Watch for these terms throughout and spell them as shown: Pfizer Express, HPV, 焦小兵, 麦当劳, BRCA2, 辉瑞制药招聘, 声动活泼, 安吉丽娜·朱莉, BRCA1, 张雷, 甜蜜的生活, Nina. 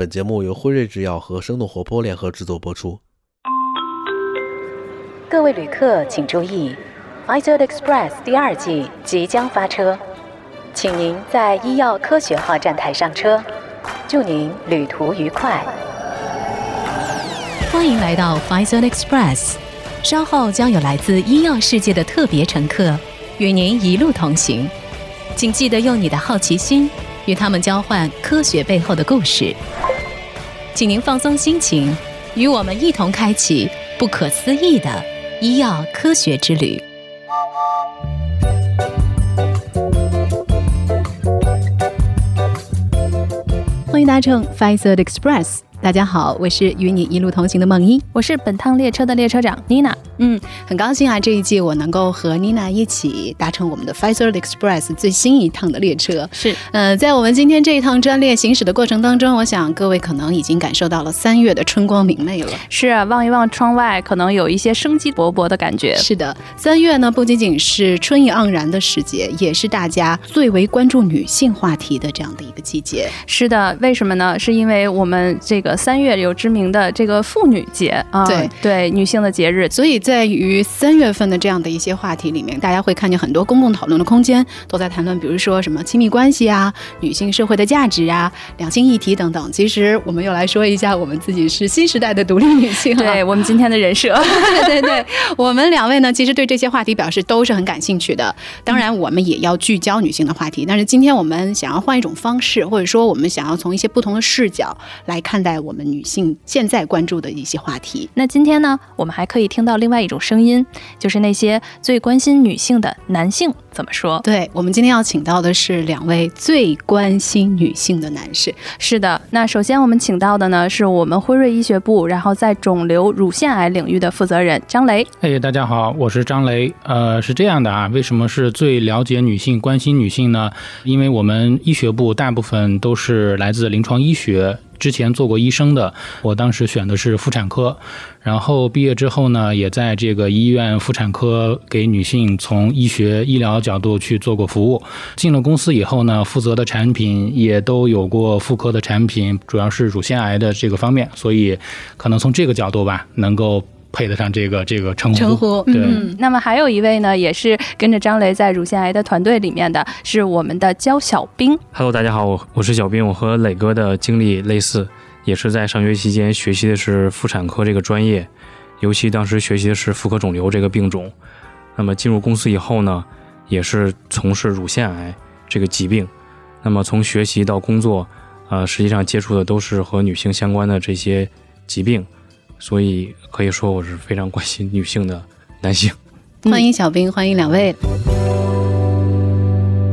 本节目由辉瑞制药和生动活泼联合制作播出。各位旅客请注意， Pfizer Express 第二季即将发车，请您在医药科学号站台上车，祝您旅途愉快。欢迎来到 Pfizer Express， 稍后将有来自医药世界的特别乘客与您一路同行，请记得用你的好奇心与他们交换科学背后的故事，请您放松心情，与我们一同开启不可思议的医药科学之旅。欢迎搭乘 Pfizer Express， 大家好，我是与你一路同行的孟一，我是本趟列车的列车长 Nina。很高兴这一季我能够和 Nina 一起搭乘我们的 Pfizer Express 最新一趟的列车。是，在我们今天这一趟专列行驶的过程当中，我想各位可能已经感受到了3月的春光明媚了。是啊，望一望窗外，可能有一些生机勃勃的感觉。是的，3月呢不仅仅是春意盎然的时节，也是大家最为关注女性话题的这样的一个季节。是的，为什么呢？是因为我们这个3月有知名的这个妇女节啊，对女性的节日，所以在于3月份的这样的一些话题里面，大家会看见很多公共讨论的空间都在谈论，比如说什么亲密关系啊、女性社会的价值啊、两性议题等等。其实我们又来说一下，我们自己是新时代的独立女性，对我们今天的人设对，我们两位呢其实对这些话题表示都是很感兴趣的，当然我们也要聚焦女性的话题，但是今天我们想要换一种方式，或者说我们想要从一些不同的视角来看待我们女性现在关注的一些话题。那今天呢我们还可以听到另外一种声音，就是那些最关心女性的男性怎么说。对，我们今天要请到的是两位最关心女性的男士。是的，那首先我们请到的呢是我们辉瑞医学部然后在肿瘤乳腺癌领域的负责人张雷。大家好，我是张雷。是这样的啊，为什么是最了解女性关心女性呢？因为我们医学部大部分都是来自临床医学，之前做过医生的，我当时选的是妇产科，然后毕业之后呢也在这个医院妇产科给女性从医学医疗角度去做过服务。进了公司以后呢，负责的产品也都有过妇科的产品，主要是乳腺癌的这个方面，所以可能从这个角度吧能够配得上这个称呼。对，那么还有一位呢也是跟着张雷在乳腺癌的团队里面的，是我们的焦小兵。Hello， 大家好，我是小兵，我和磊哥的经历类似，也是在上学期间学习的是妇产科这个专业，尤其当时学习的是妇科肿瘤这个病种。那么进入公司以后呢，也是从事乳腺癌这个疾病。那么从学习到工作，实际上接触的都是和女性相关的这些疾病。所以可以说我是非常关心女性的男性。欢迎小兵，欢迎两位。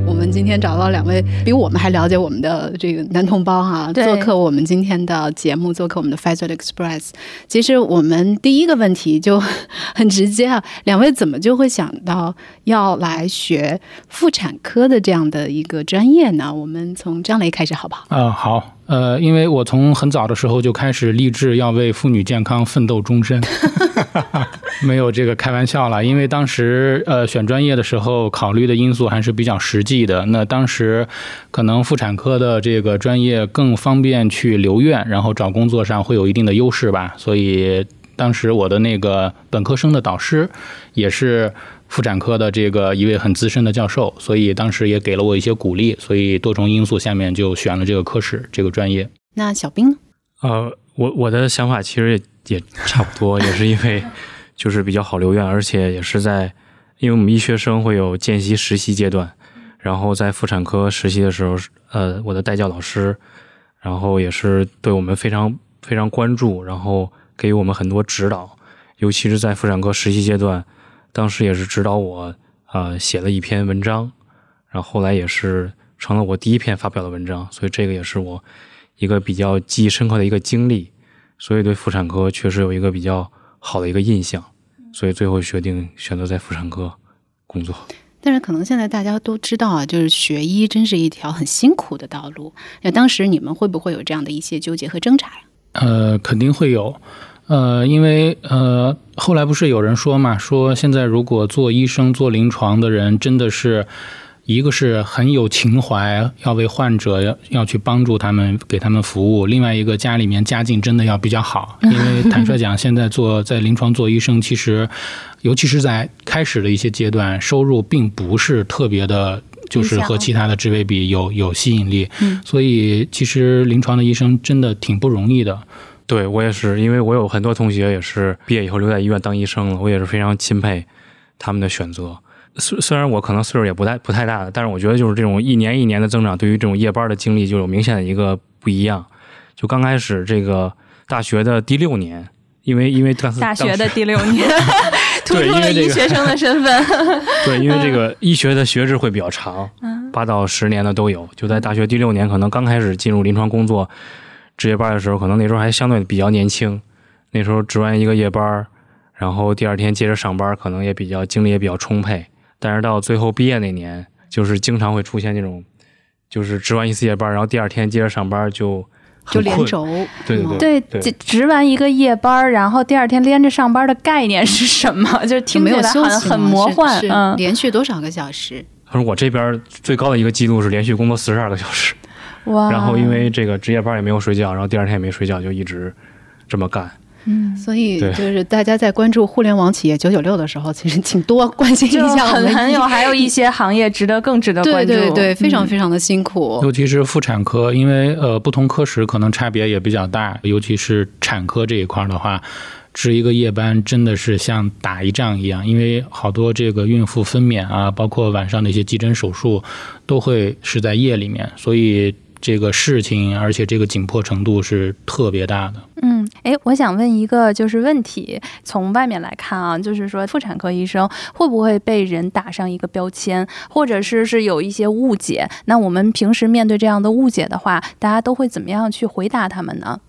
我们今天找到两位比我们还了解我们的这个男同胞哈，做客我们今天的节目，做客我们的 Pfizer Express。 其实我们第一个问题就很直接啊，两位怎么就会想到要来学妇产科的这样的一个专业呢？我们从张雷开始好不好？好。因为我从很早的时候就开始立志要为妇女健康奋斗终身没有这个开玩笑了。因为当时选专业的时候考虑的因素还是比较实际的，那当时可能妇产科的这个专业更方便去留院，然后找工作上会有一定的优势吧，所以当时我的那个本科生的导师也是妇产科的这个一位很资深的教授，所以当时也给了我一些鼓励，所以多重因素下面就选了这个科室这个专业。那小兵呢？我的想法其实 也差不多，也是因为就是比较好留院，而且也是在因为我们医学生会有见习实习阶段，然后在妇产科实习的时候，我的带教老师然后也是对我们非常非常关注，然后给予我们很多指导，尤其是在妇产科实习阶段，当时也是指导我写了一篇文章，然后后来也是成了我第一篇发表的文章，所以这个也是我一个比较记忆深刻的一个经历，所以对妇产科确实有一个比较好的一个印象，所以最后决定选择在妇产科工作。但是可能现在大家都知道啊，就是学医真是一条很辛苦的道路，那当时你们会不会有这样的一些纠结和挣扎呀？肯定会有。因为后来不是有人说嘛，说现在如果做医生做临床的人真的是一个是很有情怀，要为患者要去帮助他们，给他们服务；另外一个家里面家境真的要比较好，因为坦率讲，现在在临床做医生，其实尤其是在开始的一些阶段，收入并不是特别的。就是和其他的职位比有吸引力，所以其实临床的医生真的挺不容易的。对，我也是，因为我有很多同学也是毕业以后留在医院当医生了，我也是非常钦佩他们的选择。虽然我可能岁数也不太大了，但是我觉得就是这种一年一年的增长，对于这种夜班的经历就有明显的一个不一样。就刚开始这个大学的第六年，因为大学的第六年。突出了医学生的身份，对，因为这个医学的学制会比较长，8到10年的都有。就在大学第六年，可能刚开始进入临床工作值夜班的时候，可能那时候还相对比较年轻，那时候值完一个夜班，然后第二天接着上班，可能也比较精力也比较充沛。但是到最后毕业那年，就是经常会出现这种，就是值完一次夜班，然后第二天接着上班就连轴，对，值完一个夜班，然后第二天连着上班的概念是什么？就是听起来很魔幻，连续多少个小时？可是我这边最高的一个记录是连续工作42个小时，哇！然后因为这个值夜班也没有睡觉，然后第二天也没睡觉，就一直这么干。嗯，所以就是大家在关注互联网企业996的时候，其实挺多关心一下我们，还有一些行业更值得关注，对，非常非常的辛苦。尤其是妇产科，因为不同科室可能差别也比较大，尤其是产科这一块的话，值一个夜班真的是像打一仗一样，因为好多这个孕妇分娩啊，包括晚上的一些急诊手术，都会是在夜里面，所以。这个事情，而且这个紧迫程度是特别大的。我想问一个就是问题，从外面来看啊，就是说妇产科医生会不会被人打上一个标签，或者是有一些误解？那我们平时面对这样的误解的话，大家都会怎么样去回答他们呢？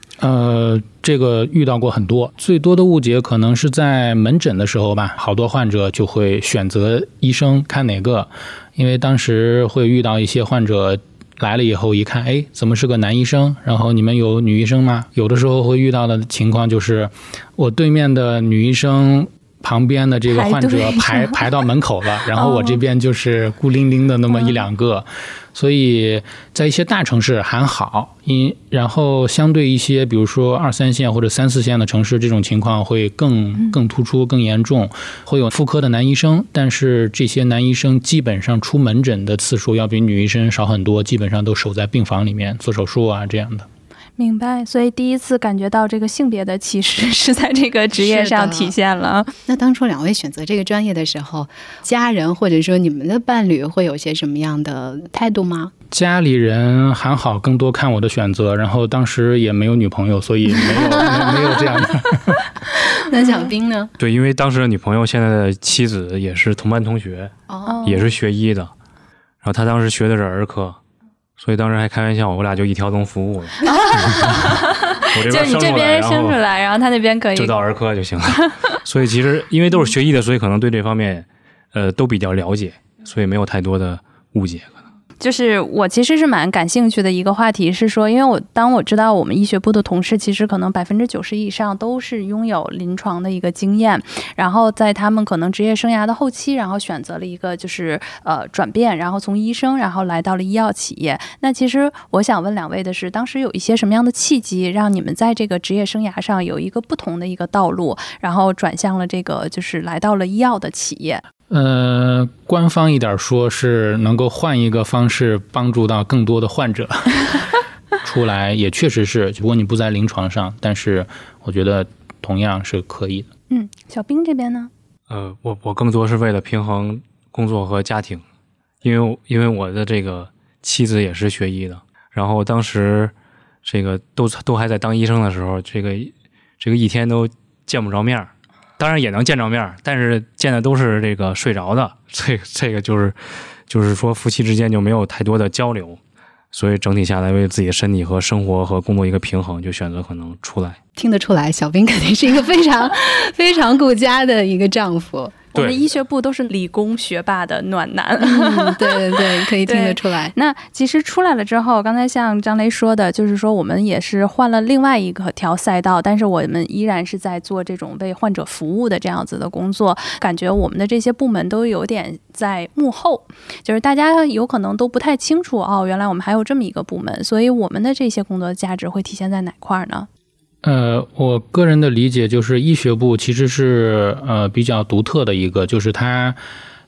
这个遇到过很多，最多的误解可能是在门诊的时候吧，好多患者就会选择医生看哪个，因为当时会遇到一些患者。来了以后一看，怎么是个男医生？然后你们有女医生吗？有的时候会遇到的情况就是，我对面的女医生旁边的这个患者排到门口了，然后我这边就是孤零零的那么一两个。所以在一些大城市还好，然后相对一些比如说2、3线或者3、4线的城市，这种情况会更突出、更严重，会有妇科的男医生，但是这些男医生基本上出门诊的次数要比女医生少很多，基本上都守在病房里面做手术啊这样的。明白，所以第一次感觉到这个性别的歧视是在这个职业上体现了。那当初两位选择这个专业的时候，家人或者说你们的伴侣会有些什么样的态度吗？家里人还好，更多看我的选择，然后当时也没有女朋友，所以没有这样的。那小兵呢？对，因为当时的女朋友现在的妻子也是同班同学，也是学医的，然后她当时学的是儿科。所以当时还开玩笑，我俩就一条龙服务了。就你这边生出来，然后他那边可以就到儿科就行了。所以其实因为都是学医的，所以可能对这方面都比较了解，所以没有太多的误解。就是我其实是蛮感兴趣的一个话题，是说，因为当我知道我们医学部的同事，其实可能90%以上都是拥有临床的一个经验，然后在他们可能职业生涯的后期，然后选择了一个就是转变，然后从医生，然后来到了医药企业。那其实我想问两位的是，当时有一些什么样的契机，让你们在这个职业生涯上有一个不同的一个道路，然后转向了这个就是来到了医药的企业？官方一点说是能够换一个方式帮助到更多的患者出来，也确实是，如果你不在临床上，但是我觉得同样是可以的。小兵这边呢？我更多是为了平衡工作和家庭，因为我的这个妻子也是学医的，然后当时这个都还在当医生的时候，这个一天都见不着面儿。当然也能见着面，但是见的都是这个睡着的，这个就是说夫妻之间就没有太多的交流，所以整体下来为自己的身体和生活和工作一个平衡，就选择可能出来。听得出来，小兵肯定是一个非常非常顾家的一个丈夫。我们医学部都是理工学霸的暖男、嗯、对对对，可以听得出来。那其实出来了之后，刚才像张雷说的，就是说我们也是换了另外一个条赛道，但是我们依然是在做这种为患者服务的这样子的工作，感觉我们的这些部门都有点在幕后，就是大家有可能都不太清楚哦，原来我们还有这么一个部门，所以我们的这些工作价值会体现在哪块呢？我个人的理解就是医学部其实是比较独特的一个，就是它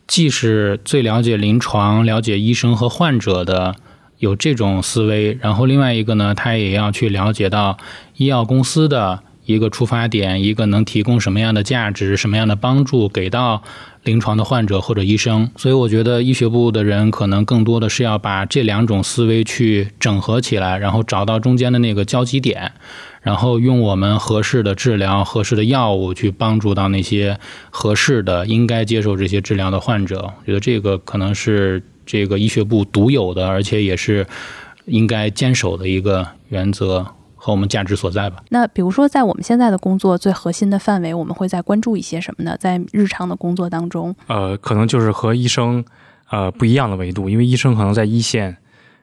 既是最了解临床、了解医生和患者的有这种思维，然后另外一个呢，它也要去了解到医药公司的一个出发点，一个能提供什么样的价值、什么样的帮助给到临床的患者或者医生。所以我觉得医学部的人可能更多的是要把这两种思维去整合起来，然后找到中间的那个交集点，然后用我们合适的治疗、合适的药物去帮助到那些合适的、应该接受这些治疗的患者。我觉得这个可能是这个医学部独有的，而且也是应该坚守的一个原则和我们价值所在吧。那比如说在我们现在的工作最核心的范围，我们会在关注一些什么呢？在日常的工作当中，可能就是和医生不一样的维度，因为医生可能在一线，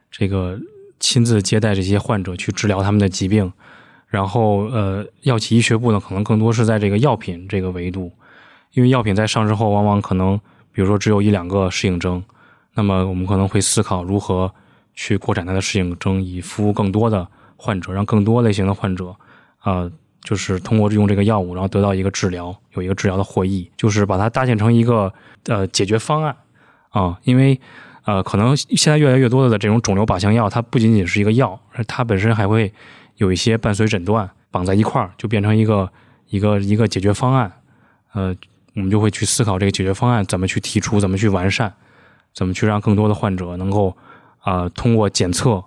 这个亲自接待这些患者去治疗他们的疾病。然后药企医学部呢，可能更多是在这个药品这个维度，因为药品在上市后往往可能比如说只有一两个适应症，那么我们可能会思考如何去扩展它的适应症，以服务更多的患者，让更多类型的患者就是通过用这个药物然后得到一个治疗，有一个治疗的获益，就是把它搭建成一个解决方案啊、因为可能现在越来越多的这种肿瘤靶向药，它不仅仅是一个药，它本身还会有一些伴随诊断绑在一块儿，就变成一个解决方案。我们就会去思考这个解决方案怎么去提出，怎么去完善，怎么去让更多的患者能够通过检测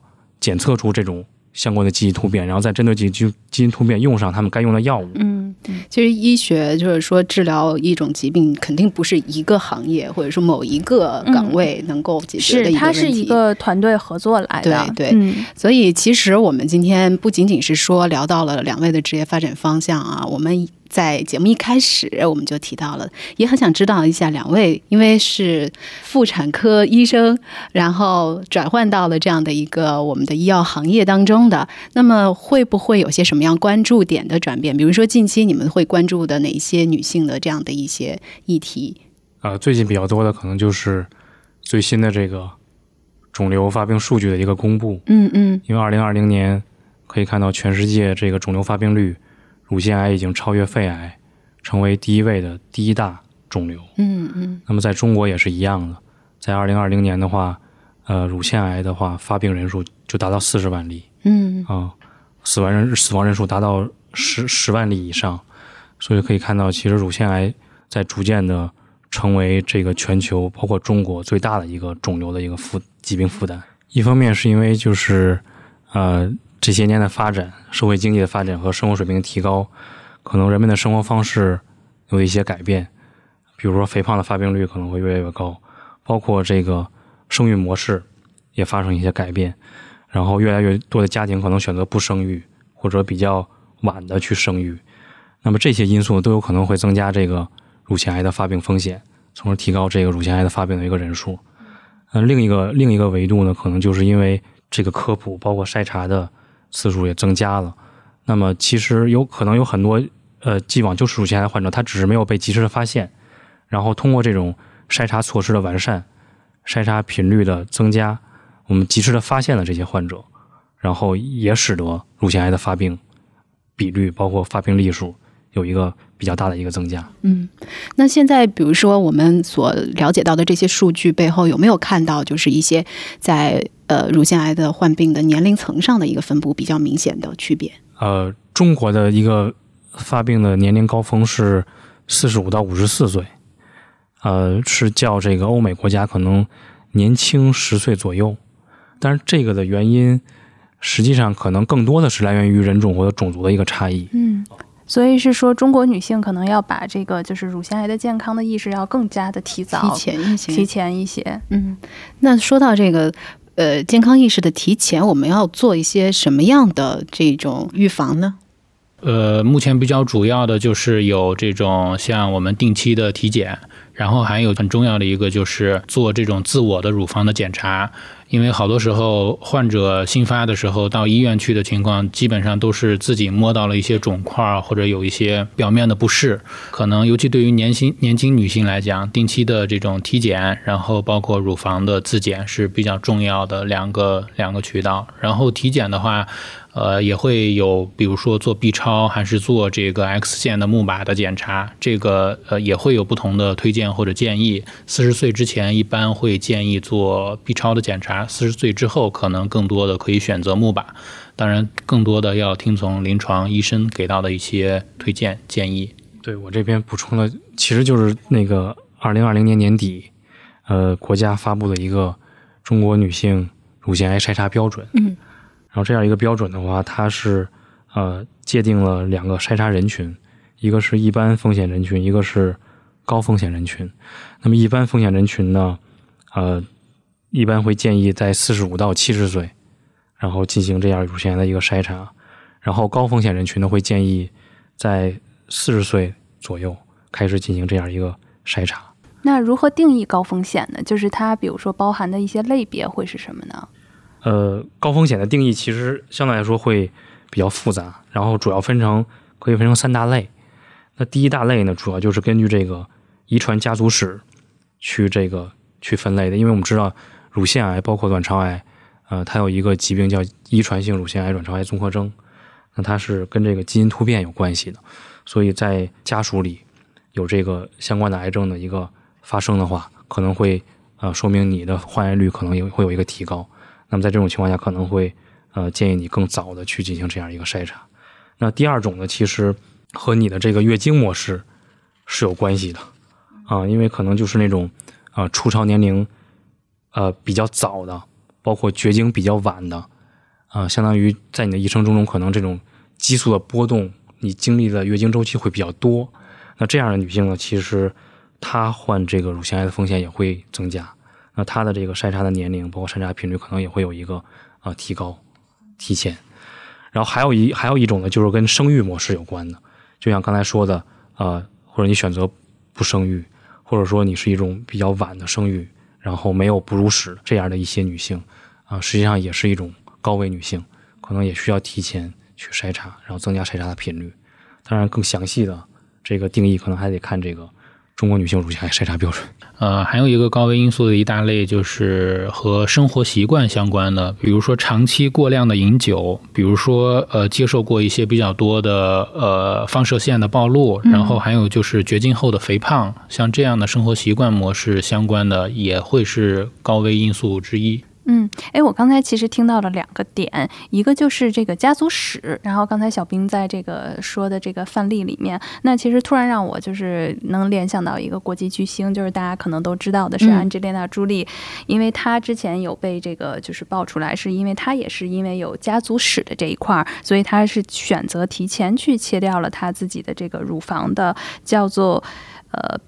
出这种相关的基因突变，然后再针对基因突变用上他们该用的药物。嗯，其实医学就是说治疗一种疾病肯定不是一个行业或者说某一个岗位能够解决的一个问题，是它是一个团队合作来的。对对、嗯，所以其实我们今天不仅仅是说聊到了两位的职业发展方向啊，我们在节目一开始我们就提到了，也很想知道一下两位，因为是妇产科医生，然后转换到了这样的一个我们的医药行业当中的，那么会不会有些什么样关注点的转变？比如说近期你们会关注的哪些女性的这样的一些议题？最近比较多的可能就是最新的这个肿瘤发病数据的一个公布。嗯嗯，因为2020年可以看到全世界这个肿瘤发病率，乳腺癌已经超越肺癌，成为第一位的第一大肿瘤。嗯嗯。那么在中国也是一样的，在2020年的话，乳腺癌的话发病人数就达到40万例。嗯啊，死亡人数达到10万例以上，所以可以看到，其实乳腺癌在逐渐的成为这个全球包括中国最大的一个肿瘤的一个疾病负担。一方面是因为就是这些年的发展，社会经济的发展和生活水平的提高，可能人们的生活方式有一些改变，比如说肥胖的发病率可能会越来越高，包括这个生育模式也发生一些改变，然后越来越多的家庭可能选择不生育或者比较晚的去生育，那么这些因素都有可能会增加这个乳腺癌的发病风险，从而提高这个乳腺癌的发病的一个人数。另一个维度呢，可能就是因为这个科普包括筛查的次数也增加了，那么其实有可能有很多既往就是乳腺癌患者，他只是没有被及时的发现，然后通过这种筛查措施的完善、筛查频率的增加，我们及时的发现了这些患者，然后也使得乳腺癌的发病比率包括发病例数有一个比较大的一个增加。嗯，那现在比如说我们所了解到的这些数据背后，有没有看到就是一些在乳腺癌的患病的年龄层上的一个分布比较明显的区别？中国的一个发病的年龄高峰是45到54岁，是较这个欧美国家可能年轻10岁左右，但是这个的原因实际上可能更多的是来源于人种或者种族的一个差异。嗯，所以是说中国女性可能要把这个就是乳腺癌的健康的意识要更加的提前一些。嗯，那说到这个健康意识的提前，我们要做一些什么样的这种预防呢？目前比较主要的就是有这种像我们定期的体检，然后还有很重要的一个就是做这种自我的乳房的检查，因为好多时候患者新发的时候到医院去的情况基本上都是自己摸到了一些肿块或者有一些表面的不适，可能尤其对于年轻女性来讲，定期的这种体检然后包括乳房的自检是比较重要的两个渠道。然后体检的话也会有比如说做 B 超还是做这个 X 线的钼靶的检查，这个也会有不同的推荐或者建议。40岁之前一般会建议做 B 超的检查，40岁之后可能更多的可以选择钼靶，当然更多的要听从临床医生给到的一些推荐建议。对，我这边补充了，其实就是那个2020年年底国家发布的一个中国女性乳腺癌筛查标准。嗯，然后这样一个标准的话，它是界定了两个筛查人群，一个是一般风险人群，一个是高风险人群。那么一般风险人群呢，一般会建议在45到70岁然后进行这样乳腺癌的一个筛查，然后高风险人群呢会建议在40岁左右开始进行这样一个筛查。那如何定义高风险呢？就是它比如说包含的一些类别会是什么呢？高风险的定义其实相对来说会比较复杂，然后主要可以分成三大类。那第一大类呢，主要就是根据这个遗传家族史去分类的，因为我们知道乳腺癌包括卵巢癌，它有一个疾病叫遗传性乳腺癌卵巢癌综合征，那它是跟这个基因突变有关系的，所以在家属里有这个相关的癌症的一个发生的话，可能会说明你的患癌率可能也会有一个提高。那么在这种情况下可能会建议你更早的去进行这样一个筛查。那第二种呢，其实和你的这个月经模式是有关系的啊，因为可能就是那种初潮年龄比较早的，包括绝经比较晚的相当于在你的一生中可能这种激素的波动，你经历的月经周期会比较多。那这样的女性呢，其实她患这个乳腺癌的风险也会增加。那它的这个筛查的年龄包括筛查频率可能也会有一个提高提前。然后还有一种呢，就是跟生育模式有关的，就像刚才说的或者你选择不生育，或者说你是一种比较晚的生育然后没有哺乳史这样的一些女性实际上也是一种高危女性，可能也需要提前去筛查，然后增加筛查的频率。当然更详细的这个定义可能还得看这个中国女性乳腺癌筛查标准。还有一个高危因素的一大类就是和生活习惯相关的，比如说长期过量的饮酒，比如说接受过一些比较多的放射线的暴露，然后还有就是绝经后的肥胖，像这样的生活习惯模式相关的也会是高危因素之一。我刚才其实听到了两个点，一个就是这个家族史，然后刚才小兵在这个说的这个范例里面，那其实突然让我就是能联想到一个国际巨星，就是大家可能都知道的是安吉丽娜·朱莉，因为她之前有被这个就是爆出来，是因为她也是因为有家族史的这一块，所以她是选择提前去切掉了她自己的这个乳房的叫做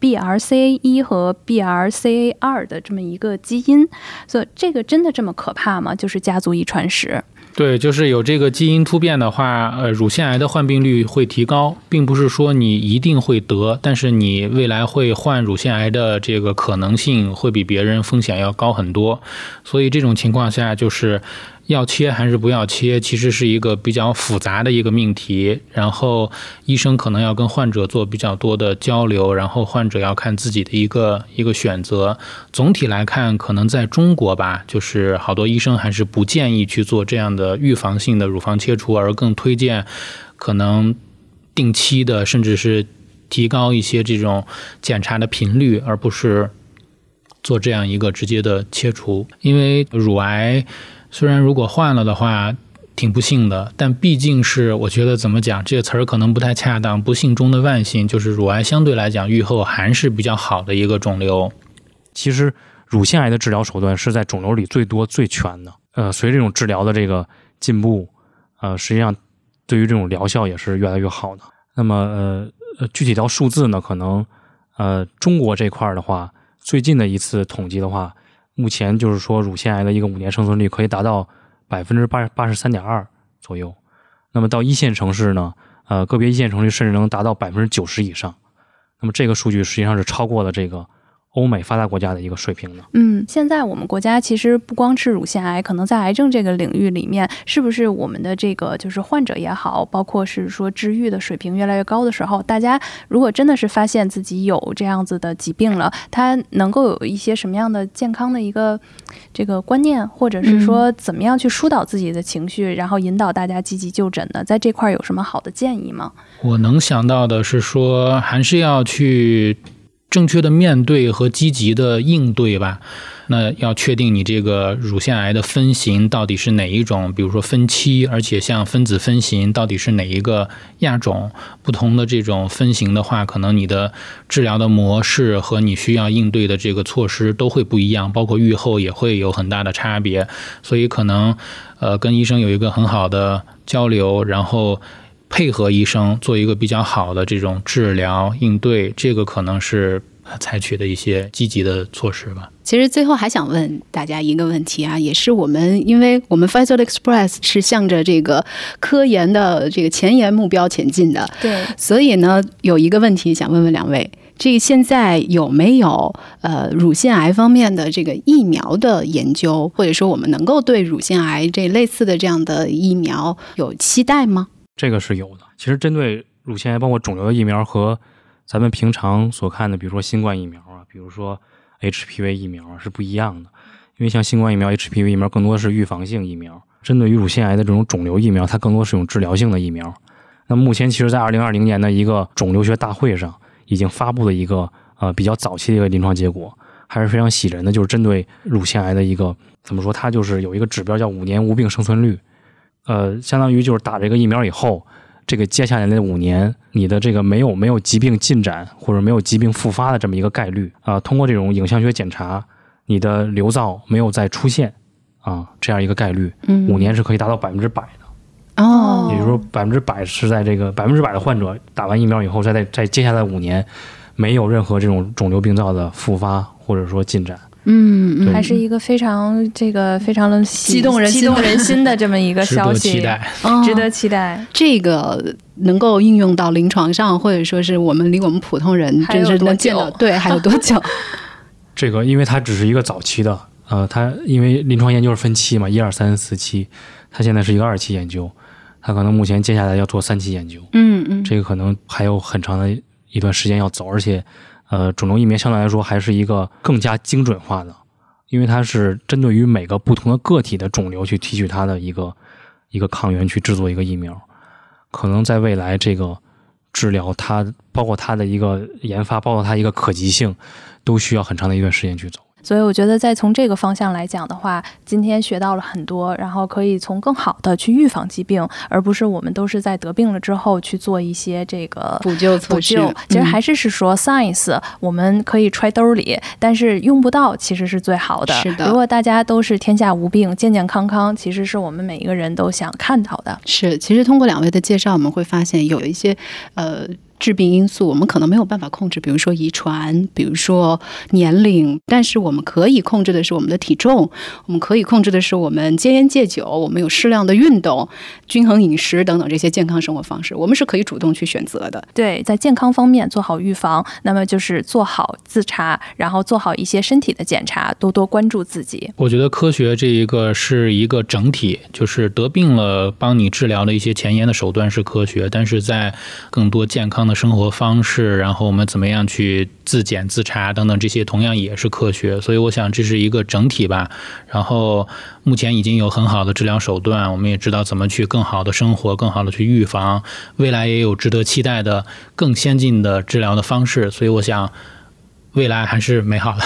BRCA1 和 BRCA2 的这么一个基因。所以这个真的这么可怕吗？就是家族遗传史。对，就是有这个基因突变的话乳腺癌的患病率会提高，并不是说你一定会得，但是你未来会患乳腺癌的这个可能性会比别人风险要高很多。所以这种情况下就是要切还是不要切，其实是一个比较复杂的一个命题，然后医生可能要跟患者做比较多的交流，然后患者要看自己的一个选择。总体来看可能在中国吧，就是好多医生还是不建议去做这样的预防性的乳房切除，而更推荐可能定期的甚至是提高一些这种检查的频率，而不是做这样一个直接的切除。因为乳癌虽然如果患了的话挺不幸的，但毕竟是我觉得怎么讲，这个词儿可能不太恰当，不幸中的万幸，就是乳癌相对来讲预后还是比较好的一个肿瘤。其实乳腺癌的治疗手段是在肿瘤里最多最全的，随着这种治疗的这个进步实际上对于这种疗效也是越来越好的。那么具体到数字呢，可能中国这块的话，最近的一次统计的话，目前就是说乳腺癌的一个5年生存率可以达到 83.2% 左右。那么到一线城市呢个别一线城市甚至能达到 90% 以上。那么这个数据实际上是超过了这个欧美发达国家的一个水平呢。嗯，现在我们国家其实不光是乳腺癌，可能在癌症这个领域里面，是不是我们的这个就是患者也好，包括是说治愈的水平越来越高的时候，大家如果真的是发现自己有这样子的疾病了，他能够有一些什么样的健康的一个这个观念，或者是说怎么样去疏导自己的情绪，然后引导大家积极就诊呢？在这块有什么好的建议吗？我能想到的是说，还是要去正确的面对和积极的应对吧。那要确定你这个乳腺癌的分型到底是哪一种，比如说分期，而且像分子分型到底是哪一个亚种，不同的这种分型的话，可能你的治疗的模式和你需要应对的这个措施都会不一样，包括预后也会有很大的差别。所以可能跟医生有一个很好的交流，然后配合医生做一个比较好的这种治疗应对，这个可能是采取的一些积极的措施吧。其实最后还想问大家一个问题啊，也是我们，因为我们 Pfizer Express 是向着这个科研的这个前沿目标前进的，对，所以呢有一个问题想问问两位，这个现在有没有乳腺癌方面的这个疫苗的研究，或者说我们能够对乳腺癌这类似的这样的疫苗有期待吗？这个是有的。其实针对乳腺癌包括肿瘤的疫苗和咱们平常所看的比如说新冠疫苗啊，比如说 HPV 疫苗啊是不一样的。因为像新冠疫苗 HPV 疫苗更多是预防性疫苗，针对于乳腺癌的这种肿瘤疫苗它更多是用治疗性的疫苗。那目前其实在2020年的一个肿瘤学大会上已经发布了一个比较早期的一个临床结果，还是非常喜人的，就是针对乳腺癌的一个怎么说，它就是有一个指标叫5年无病生存率。相当于就是打这个疫苗以后，这个接下来的5年，你的这个没有疾病进展或者没有疾病复发的这么一个概率啊，通过这种影像学检查，你的瘤灶没有再出现啊，这样一个概率，5年是可以达到100%的。哦，也就是说100%是在这个100%的患者打完疫苗以后，在接下来5年没有任何这种肿瘤病灶的复发或者说进展。嗯，还是一个非常激动人心的这么一个消息，值得期待，值得期待。这个能够应用到临床上，或者说是我们离我们普通人真是能见到，对，还有多久？这个因为它只是一个早期的，它因为临床研究是分期嘛，1、2、3、4期，它现在是一个2期研究，它可能目前接下来要做3期研究。这个可能还有很长的一段时间要走，而且。肿瘤疫苗相对来说还是一个更加精准化的，因为它是针对于每个不同的个体的肿瘤去提取它的一个抗原去制作一个疫苗。可能在未来这个治疗它包括它的一个研发，包括它一个可及性，都需要很长的一段时间去走。所以我觉得在从这个方向来讲的话，今天学到了很多，然后可以从更好的去预防疾病，而不是我们都是在得病了之后去做一些这个补救措施。其实还是说 science 我们可以揣兜里，但是用不到其实是最好的。是的，如果大家都是天下无病健健康康，其实是我们每一个人都想看到的。是，其实通过两位的介绍，我们会发现有一些致病因素我们可能没有办法控制，比如说遗传，比如说年龄，但是我们可以控制的是我们的体重，我们可以控制的是我们戒烟戒酒，我们有适量的运动，均衡饮食等等，这些健康生活方式我们是可以主动去选择的。对，在健康方面做好预防，那么就是做好自查，然后做好一些身体的检查，多多关注自己。我觉得科学这一个是一个整体，就是得病了帮你治疗的一些前沿的手段是科学，但是在更多健康的生活方式，然后我们怎么样去自检自查等等，这些同样也是科学。所以我想这是一个整体吧。然后目前已经有很好的治疗手段，我们也知道怎么去更好的生活，更好的去预防，未来也有值得期待的更先进的治疗的方式。所以我想未来还是美好的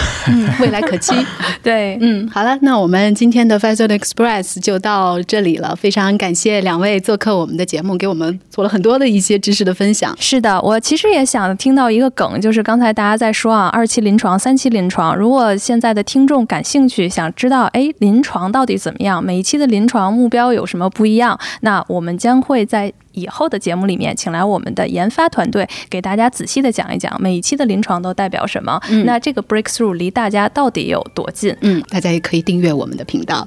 未来可期对，好了，那我们今天的 Pfizer Express 就到这里了，非常感谢两位做客我们的节目，给我们做了很多的一些知识的分享。是的，我其实也想听到一个梗，就是刚才大家在说啊，2期临床、3期临床，如果现在的听众感兴趣，想知道临床到底怎么样，每一期的临床目标有什么不一样，那我们将会在以后的节目里面请来我们的研发团队给大家仔细的讲一讲每一期的临床都代表什么、那这个 breakthrough 离大家到底有多近。大家也可以订阅我们的频道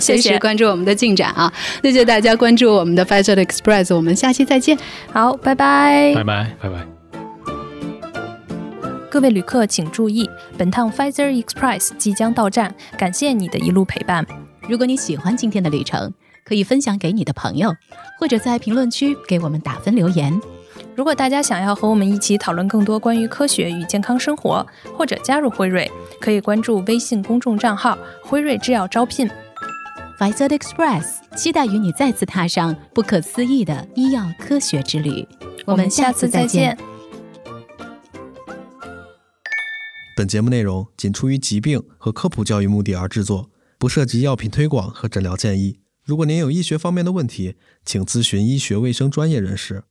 随时关注我们的进展啊。谢谢大家关注我们的 Pfizer Express， 我们下期再见。好，拜拜拜拜拜拜。各位旅客请注意，本趟 Pfizer Express 即将到站，感谢你的一路陪伴。如果你喜欢今天的旅程，可以分享给你的朋友，或者在评论区给我们打分留言。如果大家想要和我们一起讨论更多关于科学与健康生活，或者加入辉瑞，可以关注微信公众账号辉瑞制药招聘。 Pfizer Express 期待与你再次踏上不可思议的医药科学之旅。我们下次再见。本节目内容仅出于疾病和科普教育目的而制作，不涉及药品推广和诊疗建议。如果您有医学方面的问题，请咨询医学卫生专业人士。